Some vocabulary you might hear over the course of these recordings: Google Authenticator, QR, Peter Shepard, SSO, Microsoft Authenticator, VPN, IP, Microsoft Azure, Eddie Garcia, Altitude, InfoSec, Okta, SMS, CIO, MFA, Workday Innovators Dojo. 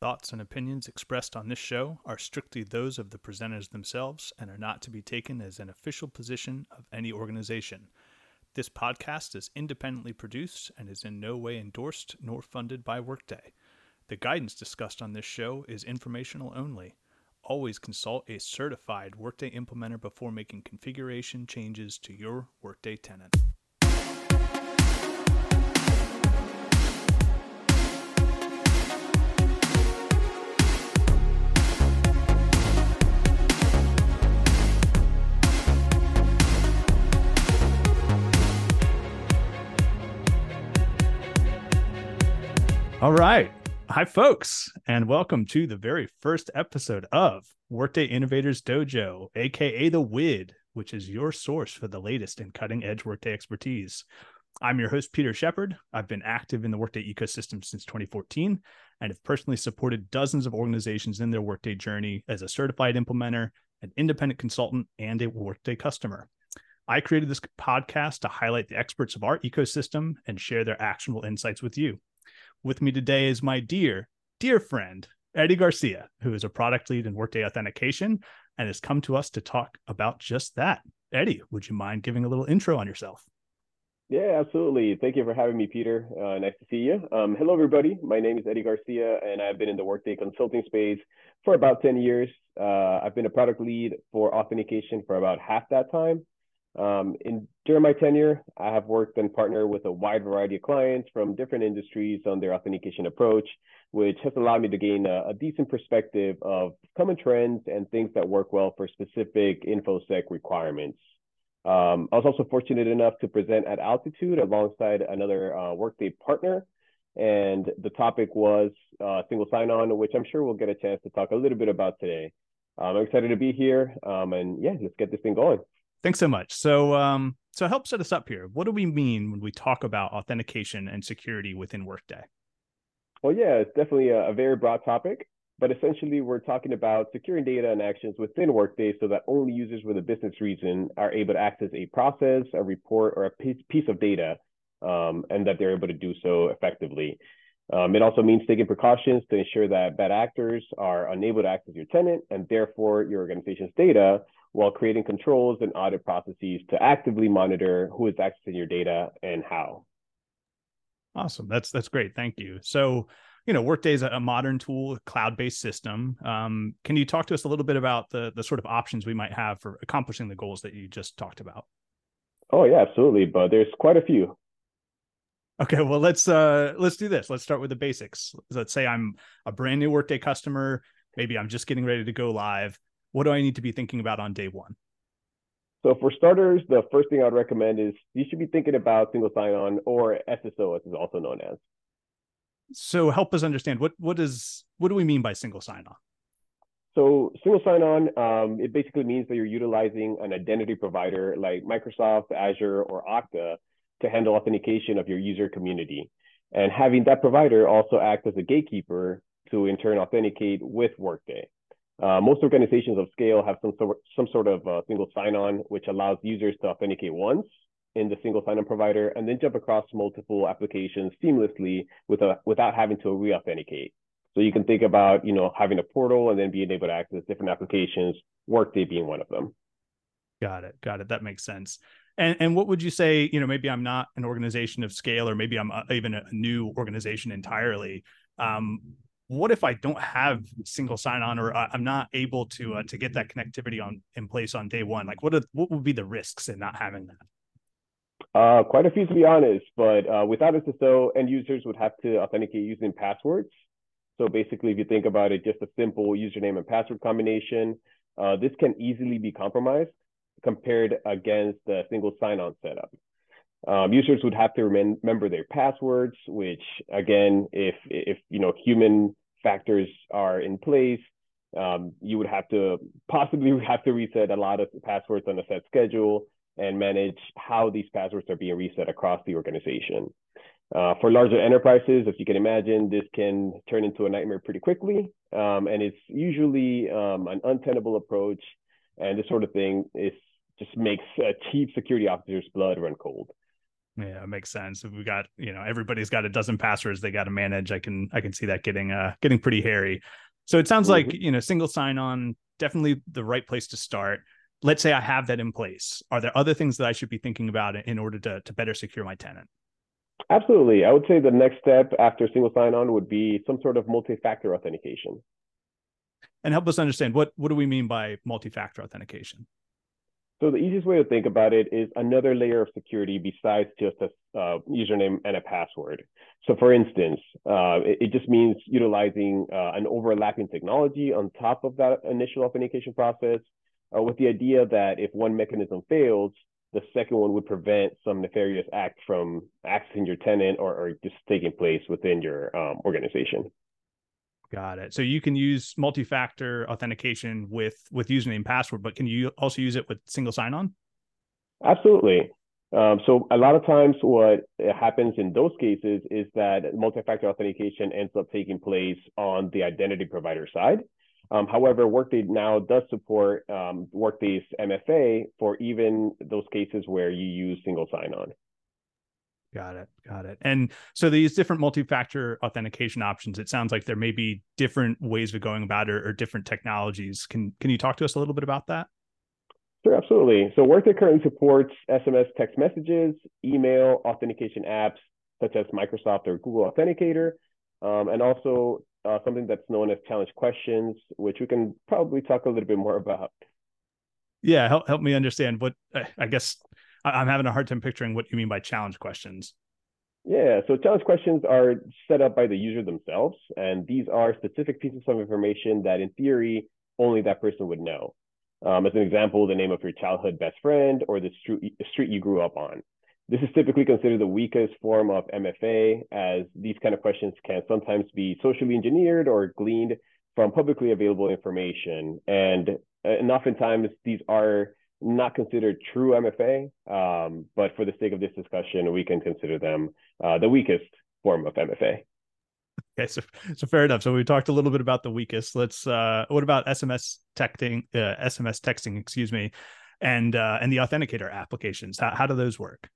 Thoughts and opinions expressed on this show are strictly those of the presenters themselves and are not to be taken as an official position of any organization. This podcast is independently produced and is in no way endorsed nor funded by Workday. The guidance discussed on this show is informational only. Always consult a certified Workday implementer before making configuration changes to your Workday tenant. All right. Hi, folks, and welcome to the very first episode of Workday Innovators Dojo, aka the WID, which is your source for the latest and cutting-edge Workday expertise. I'm your host, Peter Shepard. I've been active in the Workday ecosystem since 2014 and have personally supported dozens of organizations in their Workday journey as a certified implementer, an independent consultant, and a Workday customer. I created this podcast to highlight the experts of our ecosystem and share their actionable insights with you. With me today is my dear friend, Eddie Garcia, who is a product lead in Workday Authentication and has come to us to talk about just that. Eddie, would you mind giving a little intro on yourself? Yeah, absolutely. Thank you for having me, Peter. Nice to see you. Hello, everybody. My name is Eddie Garcia, and I've been in the Workday consulting space for about 10 years. I've been a product lead for authentication for about half that time. During my tenure, I have worked and partnered with a wide variety of clients from different industries on their authentication approach, which has allowed me to gain a decent perspective of common trends and things that work well for specific InfoSec requirements. I was also fortunate enough to present at Altitude alongside another Workday partner, and the topic was single sign-on, which I'm sure we'll get a chance to talk a little bit about today. I'm excited to be here, and yeah, let's get this thing going. Thanks so much. So help set us up here. What do we mean when we talk about authentication and security within Workday? Well, yeah, it's definitely a very broad topic, but essentially we're talking about securing data and actions within Workday so that only users with a business reason are able to access a process, a report, or a piece of data, and that they're able to do so effectively. It also means taking precautions to ensure that bad actors are unable to access your tenant and therefore your organization's data, while creating controls and audit processes to actively monitor who is accessing your data and how. Awesome. That's great. Thank you. So, Workday is a modern tool, a cloud-based system. Can you talk to us a little bit about the sort of options we might have for accomplishing the goals that you just talked about? Oh, yeah, absolutely. But there's quite a few. Okay, well, let's do this. Let's start with the basics. Let's say I'm a brand new Workday customer. Maybe I'm just getting ready to go live. What do I need to be thinking about on day one? So for starters, the first thing I'd recommend is you should be thinking about single sign-on, or SSO, as it's also known as. So help us understand, what do we mean by single sign-on? So single sign-on, it basically means that you're utilizing an identity provider like Microsoft, Azure, or Okta to handle authentication of your user community. And having that provider also act as a gatekeeper to in turn authenticate with Workday. Most organizations of scale have some sort of single sign-on, which allows users to authenticate once in the single sign-on provider and then jump across multiple applications seamlessly without having to re-authenticate. So you can think about, having a portal and then being able to access different applications, Workday being one of them. Got it. That makes sense. And what would you say, maybe I'm not an organization of scale, or maybe I'm even a new organization entirely. What if I don't have single sign-on, or I'm not able to get that connectivity in place on day one? Like, what would be the risks in not having that? Quite a few, to be honest. But without SSO, end users would have to authenticate using passwords. So basically, if you think about it, just a simple username and password combination, this can easily be compromised compared against the single sign-on setup. Users would have to remember their passwords, which, again, if human factors are in place, you would have to possibly reset a lot of passwords on a set schedule and manage how these passwords are being reset across the organization. For larger enterprises, as you can imagine, this can turn into a nightmare pretty quickly, and it's usually an untenable approach, and this sort of thing just makes chief security officer's blood run cold. Yeah, it makes sense. If we got, you know, everybody's got a dozen passwords they got to manage. I can see that getting pretty hairy. So it sounds like, you know, single sign-on, definitely the right place to start. Let's say I have that in place. Are there other things that I should be thinking about in order to better secure my tenant? Absolutely. I would say the next step after single sign-on would be some sort of multi-factor authentication. And help us understand, what do we mean by multi-factor authentication? So the easiest way to think about it is another layer of security besides just a username and a password. So for instance, it just means utilizing an overlapping technology on top of that initial authentication process, with the idea that if one mechanism fails, the second one would prevent some nefarious act from accessing your tenant or just taking place within your organization. Got it. So you can use multi-factor authentication with username and password, but can you also use it with single sign-on? Absolutely. So a lot of times what happens in those cases is that multi-factor authentication ends up taking place on the identity provider side. However, Workday now does support Workday's MFA for even those cases where you use single sign-on. Got it. And so these different multi-factor authentication options, it sounds like there may be different ways of going about it or different technologies. Can you talk to us a little bit about that? Sure, absolutely. So Workday currently supports SMS text messages, email, authentication apps, such as Microsoft or Google Authenticator, and also something that's known as challenge questions, which we can probably talk a little bit more about. Yeah, help me understand what, I guess I'm having a hard time picturing what you mean by challenge questions. Yeah, so challenge questions are set up by the user themselves, and these are specific pieces of information that in theory, only that person would know. As an example, the name of your childhood best friend or the street you grew up on. This is typically considered the weakest form of MFA, as these kind of questions can sometimes be socially engineered or gleaned from publicly available information. And oftentimes these are not considered true MFA, but for the sake of this discussion, we can consider them the weakest form of MFA. Okay, so fair enough. So we talked a little bit about the weakest. Let's. What about SMS texting? Excuse me, and the authenticator applications. How do those work?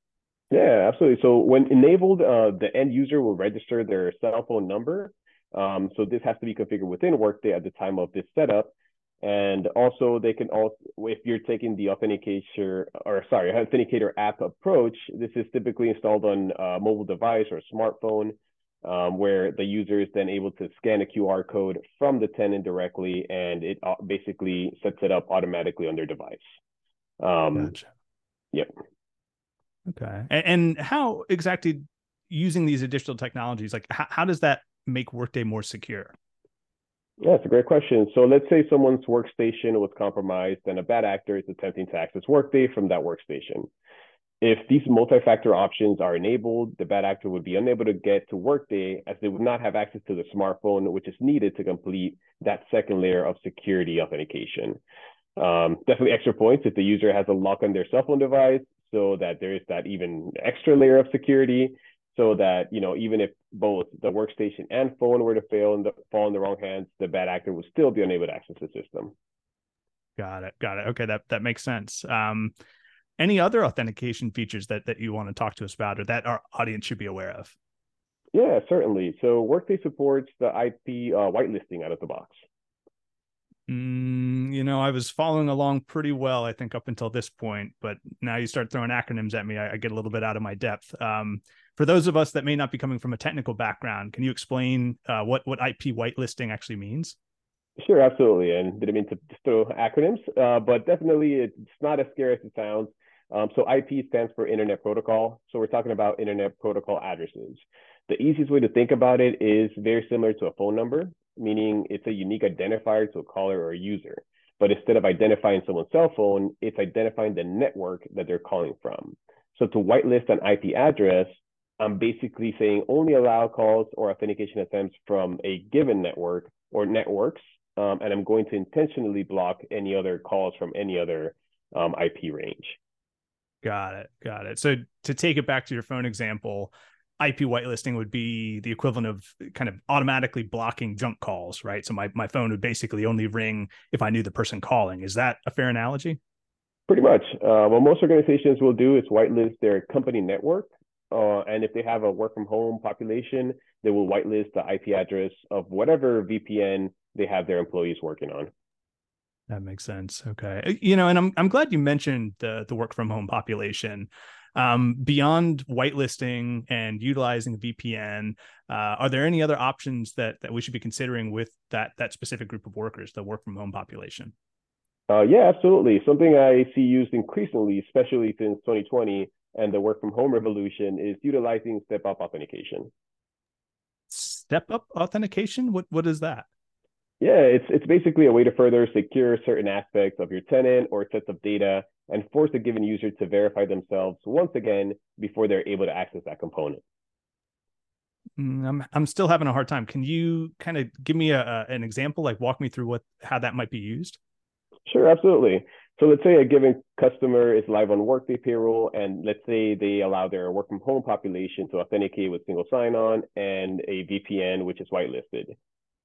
Yeah, absolutely. So when enabled, the end user will register their cell phone number. So this has to be configured within Workday at the time of this setup. And also they can also, if you're taking the authenticator app approach, this is typically installed on a mobile device or a smartphone, where the user is then able to scan a QR code from the tenant directly, and it basically sets it up automatically on their device. Gotcha. Yep. Okay. And how exactly, using these additional technologies, like how does that make Workday more secure? Yeah, that's a great question. So let's say someone's workstation was compromised and a bad actor is attempting to access Workday from that workstation. If these multi-factor options are enabled, the bad actor would be unable to get to Workday, as they would not have access to the smartphone, which is needed to complete that second layer of security authentication. Definitely extra points if the user has a lock on their cell phone device, so that there is that even extra layer of security. So that, you know, even if both the workstation and phone were to fail and fall in the wrong hands, the bad actor would still be unable to access the system. Got it. Okay, that makes sense. Any other authentication features that you want to talk to us about, or that our audience should be aware of? Yeah, certainly. So Workday supports the IP whitelisting out of the box. I was following along pretty well, I think, up until this point, but now you start throwing acronyms at me, I get a little bit out of my depth. For those of us that may not be coming from a technical background, can you explain what IP whitelisting actually means? Sure, absolutely. And didn't mean to throw acronyms, but definitely it's not as scary as it sounds. So IP stands for Internet Protocol. So we're talking about Internet Protocol addresses. The easiest way to think about it is very similar to a phone number, meaning it's a unique identifier to a caller or a user. But instead of identifying someone's cell phone, it's identifying the network that they're calling from. So to whitelist an IP address, I'm basically saying only allow calls or authentication attempts from a given network or networks, and I'm going to intentionally block any other calls from any other IP range. Got it. So to take it back to your phone example, IP whitelisting would be the equivalent of kind of automatically blocking junk calls, right? So my phone would basically only ring if I knew the person calling. Is that a fair analogy? Pretty much. What most organizations will do is whitelist their company network, And if they have a work from home population, they will whitelist the IP address of whatever VPN they have their employees working on. That makes sense. Okay. You know, and I'm glad you mentioned the work from home population. Beyond whitelisting and utilizing the VPN, are there any other options that we should be considering with that specific group of workers, the work from home population? Yeah, absolutely. Something I see used increasingly, especially since 2020 and the work from home revolution, is utilizing step-up authentication. Step-up authentication? What is that? Yeah, it's basically a way to further secure certain aspects of your tenant or sets of data and force a given user to verify themselves once again before they're able to access that component. I'm still having a hard time. Can you kind of give me an example, like walk me through how that might be used? Sure, absolutely. So let's say a given customer is live on Workday payroll, and let's say they allow their work from home population to authenticate with single sign-on and a VPN, which is whitelisted.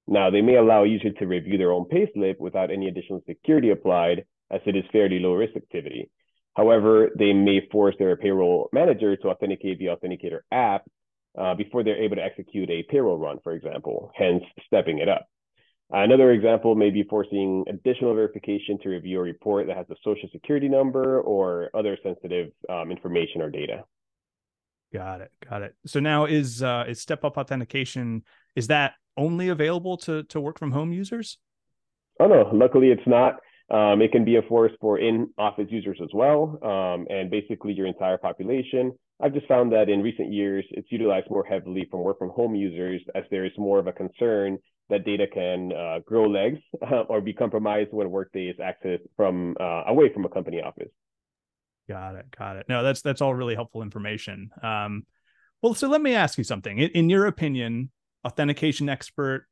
Now, they may allow a user to review their own payslip without any additional security applied, as it is fairly low-risk activity. However, they may force their payroll manager to authenticate via Authenticator app before they're able to execute a payroll run, for example, hence stepping it up. Another example may be forcing additional verification to review a report that has a social security number or other sensitive information or data. Got it. So now is step-up authentication, is that only available to work from home users? Oh no, luckily it's not. It can be a force for in-office users as well, and basically your entire population. I've just found that in recent years, it's utilized more heavily from work from home users, as there is more of a concern that data can grow legs or be compromised when Workday is accessed from away from a company office. Got it. No, that's all really helpful information. Well, so let me ask you something. In your opinion, authentication expert,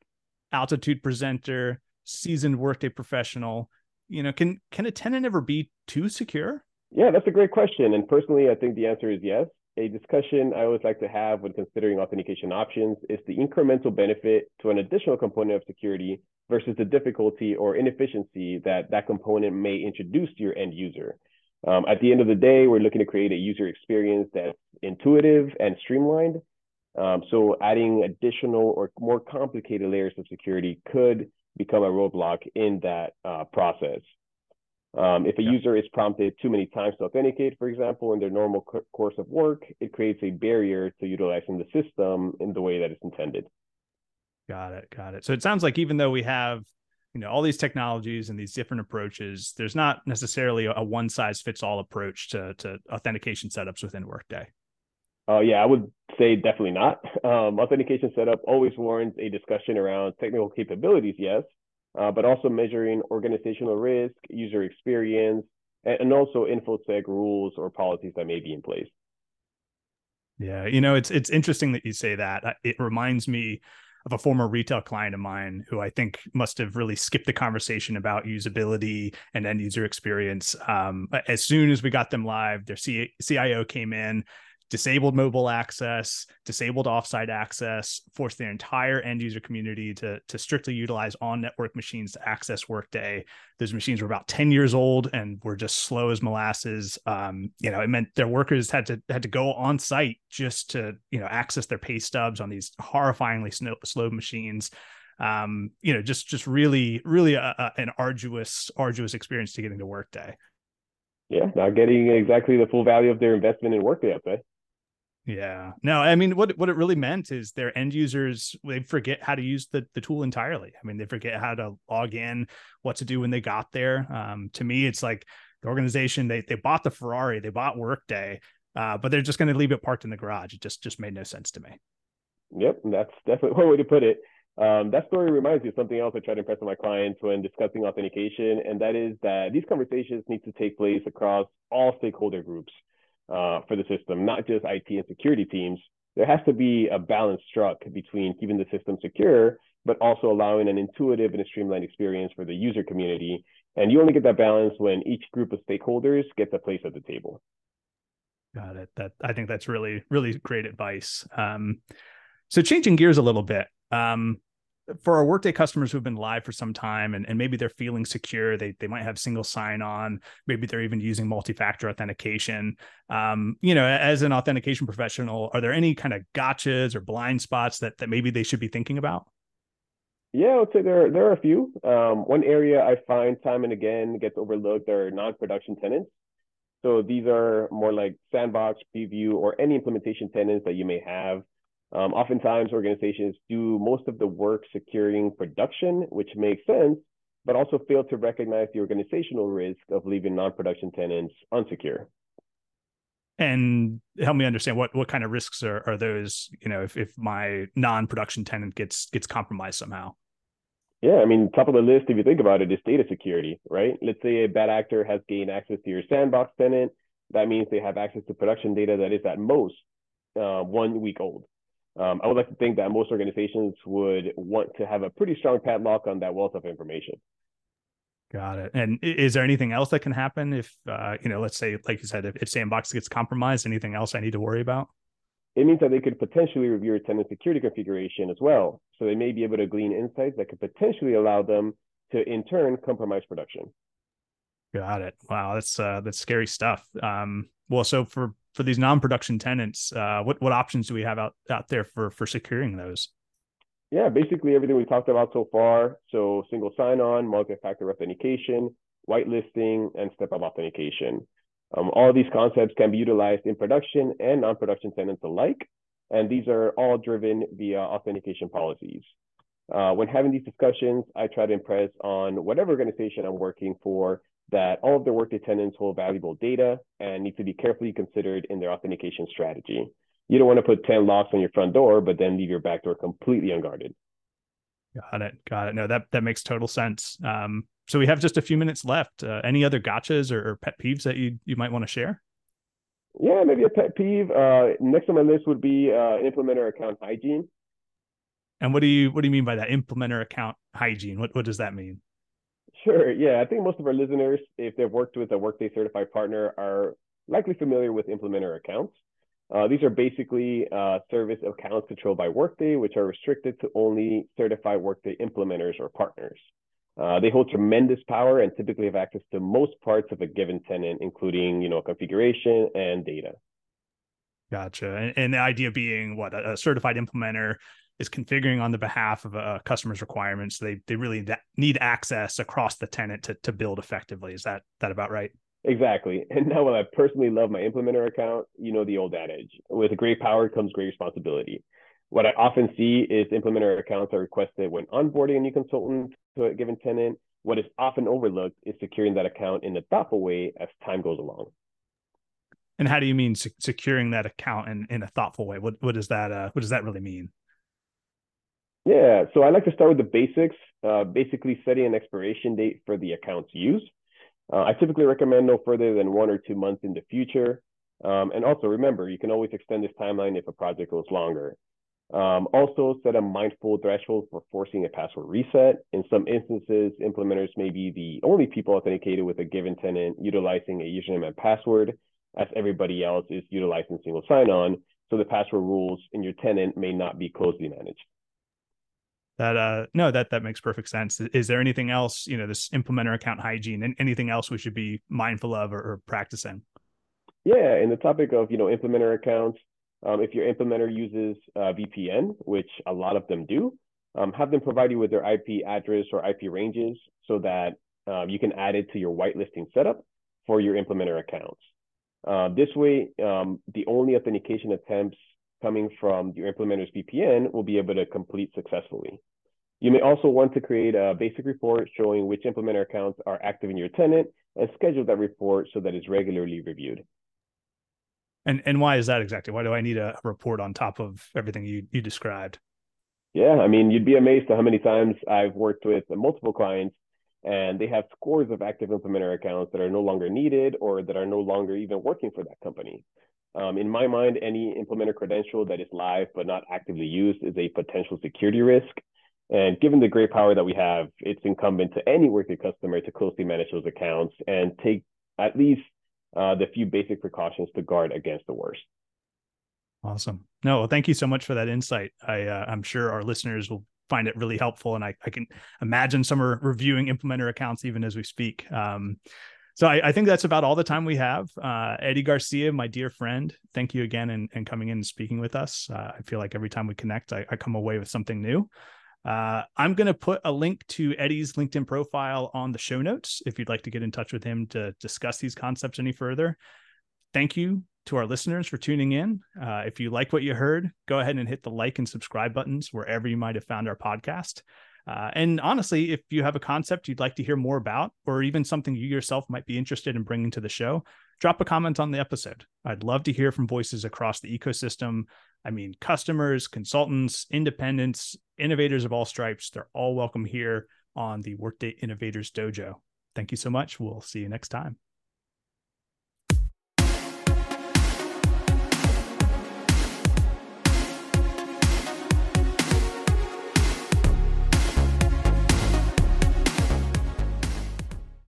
Altitude presenter, seasoned Workday professional, you know, can a tenant ever be too secure? Yeah, that's a great question. And personally, I think the answer is yes. A discussion I always like to have when considering authentication options is the incremental benefit to an additional component of security versus the difficulty or inefficiency that component may introduce to your end user. At the end of the day, we're looking to create a user experience that's intuitive and streamlined. So adding additional or more complicated layers of security could become a roadblock in that process. If a user is prompted too many times to authenticate, for example, in their normal course of work, it creates a barrier to utilizing the system in the way that it's intended. Got it. So it sounds like even though we have, you know, all these technologies and these different approaches, there's not necessarily a one-size-fits-all approach to authentication setups within Workday. Yeah, I would say definitely not. Authentication setup always warrants a discussion around technical capabilities, yes, but also measuring organizational risk, user experience, and also InfoSec rules or policies that may be in place. Yeah, you know, it's interesting that you say that. It reminds me of a former retail client of mine who I think must have really skipped the conversation about usability and end user experience. As soon as we got them live, their CIO came in, disabled mobile access, disabled offsite access, forced their entire end user community to strictly utilize on-network machines to access Workday. Those machines were about 10 years old and were just slow as molasses. You know, it meant their workers had to go on site just to, you know, access their pay stubs on these horrifyingly slow machines. You know, just really, really an arduous experience to get into Workday. Yeah, not getting exactly the full value of their investment in Workday, I'd say. Yeah. No, I mean, what it really meant is their end users, they forget how to use the tool entirely. I mean, they forget how to log in, what to do when they got there. To me, it's like the organization, they bought the Ferrari, they bought Workday, but they're just going to leave it parked in the garage. It just made no sense to me. Yep, that's definitely one way to put it. That story reminds me of something else I try to impress on my clients when discussing authentication, and that is that these conversations need to take place across all stakeholder groups for the system, not just IT and security teams. There has to be a balance struck between keeping the system secure, but also allowing an intuitive and a streamlined experience for the user community. And you only get that balance when each group of stakeholders gets a place at the table. Got it. I think that's really, really great advice. So changing gears a little bit. for our Workday customers who've been live for some time and maybe they're feeling secure, they might have single sign-on, maybe they're even using multi-factor authentication. You know, as an authentication professional, are there any kind of gotchas or blind spots that maybe they should be thinking about? Yeah, I would say there are a few. One area I find time and again gets overlooked are non-production tenants. So these are more like sandbox, preview, or any implementation tenants that you may have. Oftentimes, organizations do most of the work securing production, which makes sense, but also fail to recognize the organizational risk of leaving non-production tenants unsecure. And help me understand what kind of risks are those, you know, if my non-production tenant gets compromised somehow? Yeah, I mean, top of the list, if you think about it, is data security, right? Let's say a bad actor has gained access to your sandbox tenant. That means they have access to production data that is at most 1 week old. I would like to think that most organizations would want to have a pretty strong padlock on that wealth of information. Got it. And is there anything else that can happen if, you know, let's say, like you said, if Sandbox gets compromised, anything else I need to worry about? It means that they could potentially review your tenant security configuration as well. So they may be able to glean insights that could potentially allow them to, in turn, compromise production. Got it. Wow, that's scary stuff. Well, so for these non-production tenants, what options do we have out there for securing those? Yeah, basically everything we talked about so far. So single sign-on, multi-factor authentication, whitelisting, and step-up authentication. All these concepts can be utilized in production and non-production tenants alike, and these are all driven via authentication policies. When having these discussions, I try to impress on whatever organization I'm working for that all of their Workday tenants hold valuable data and need to be carefully considered in their authentication strategy. You don't want to put 10 locks on your front door, but then leave your back door completely unguarded. Got it. No, that makes total sense. So we have just a few minutes left. Any other gotchas or pet peeves that you might want to share? Yeah, maybe a pet peeve. Next on my list would be implementer account hygiene. And what do you mean by that, implementer account hygiene? What does that mean? Sure. Yeah, I think most of our listeners, if they've worked with a Workday certified partner, are likely familiar with implementer accounts. These are basically service accounts controlled by Workday, which are restricted to only certified Workday implementers or partners. They hold tremendous power and typically have access to most parts of a given tenant, including, you know, configuration and data. Gotcha. And the idea being what a certified implementer is configuring on the behalf of a customer's requirements. They really need access across the tenant to build effectively. Is that about right? Exactly. And now, while I personally love my implementer account, you know the old adage, with great power comes great responsibility. What I often see is implementer accounts are requested when onboarding a new consultant to a given tenant. What is often overlooked is securing that account in a thoughtful way as time goes along. And how do you mean securing that account in a thoughtful way? What does that really mean? Yeah, so I like to start with the basics, basically setting an expiration date for the account's use. I typically recommend no further than 1 or 2 months in the future. And also remember, you can always extend this timeline if a project goes longer. Also set a mindful threshold for forcing a password reset. In some instances, implementers may be the only people authenticated with a given tenant utilizing a username and password, as everybody else is utilizing single sign-on. So the password rules in your tenant may not be closely managed. That makes perfect sense. Is there anything else, you know, this implementer account hygiene and anything else we should be mindful of or practicing? Yeah, in the topic of, you know, implementer accounts, if your implementer uses VPN, which a lot of them do, have them provide you with their IP address or IP ranges so that you can add it to your whitelisting setup for your implementer accounts. This way, the only authentication attempts coming from your implementer's VPN will be able to complete successfully. You may also want to create a basic report showing which implementer accounts are active in your tenant and schedule that report so that it's regularly reviewed. And why is that exactly? Why do I need a report on top of everything you described? Yeah, I mean, you'd be amazed at how many times I've worked with multiple clients and they have scores of active implementer accounts that are no longer needed or that are no longer even working for that company. In my mind, any implementer credential that is live but not actively used is a potential security risk. And given the great power that we have, it's incumbent to any Workday customer to closely manage those accounts and take at least the few basic precautions to guard against the worst. Awesome. No, well, thank you so much for that insight. I'm sure our listeners will find it really helpful. And I can imagine some are reviewing implementer accounts even as we speak. So I think that's about all the time we have. Eddie Garcia, my dear friend, thank you again and coming in and speaking with us. I feel like every time we connect, I come away with something new. I'm going to put a link to Eddie's LinkedIn profile on the show notes if you'd like to get in touch with him to discuss these concepts any further. Thank you to our listeners for tuning in. If you like what you heard, go ahead and hit the like and subscribe buttons wherever you might have found our podcast. And honestly, if you have a concept you'd like to hear more about, or even something you yourself might be interested in bringing to the show, drop a comment on the episode. I'd love to hear from voices across the ecosystem. I mean, customers, consultants, independents, innovators of all stripes, they're all welcome here on the Workday Innovators Dojo. Thank you so much. We'll see you next time.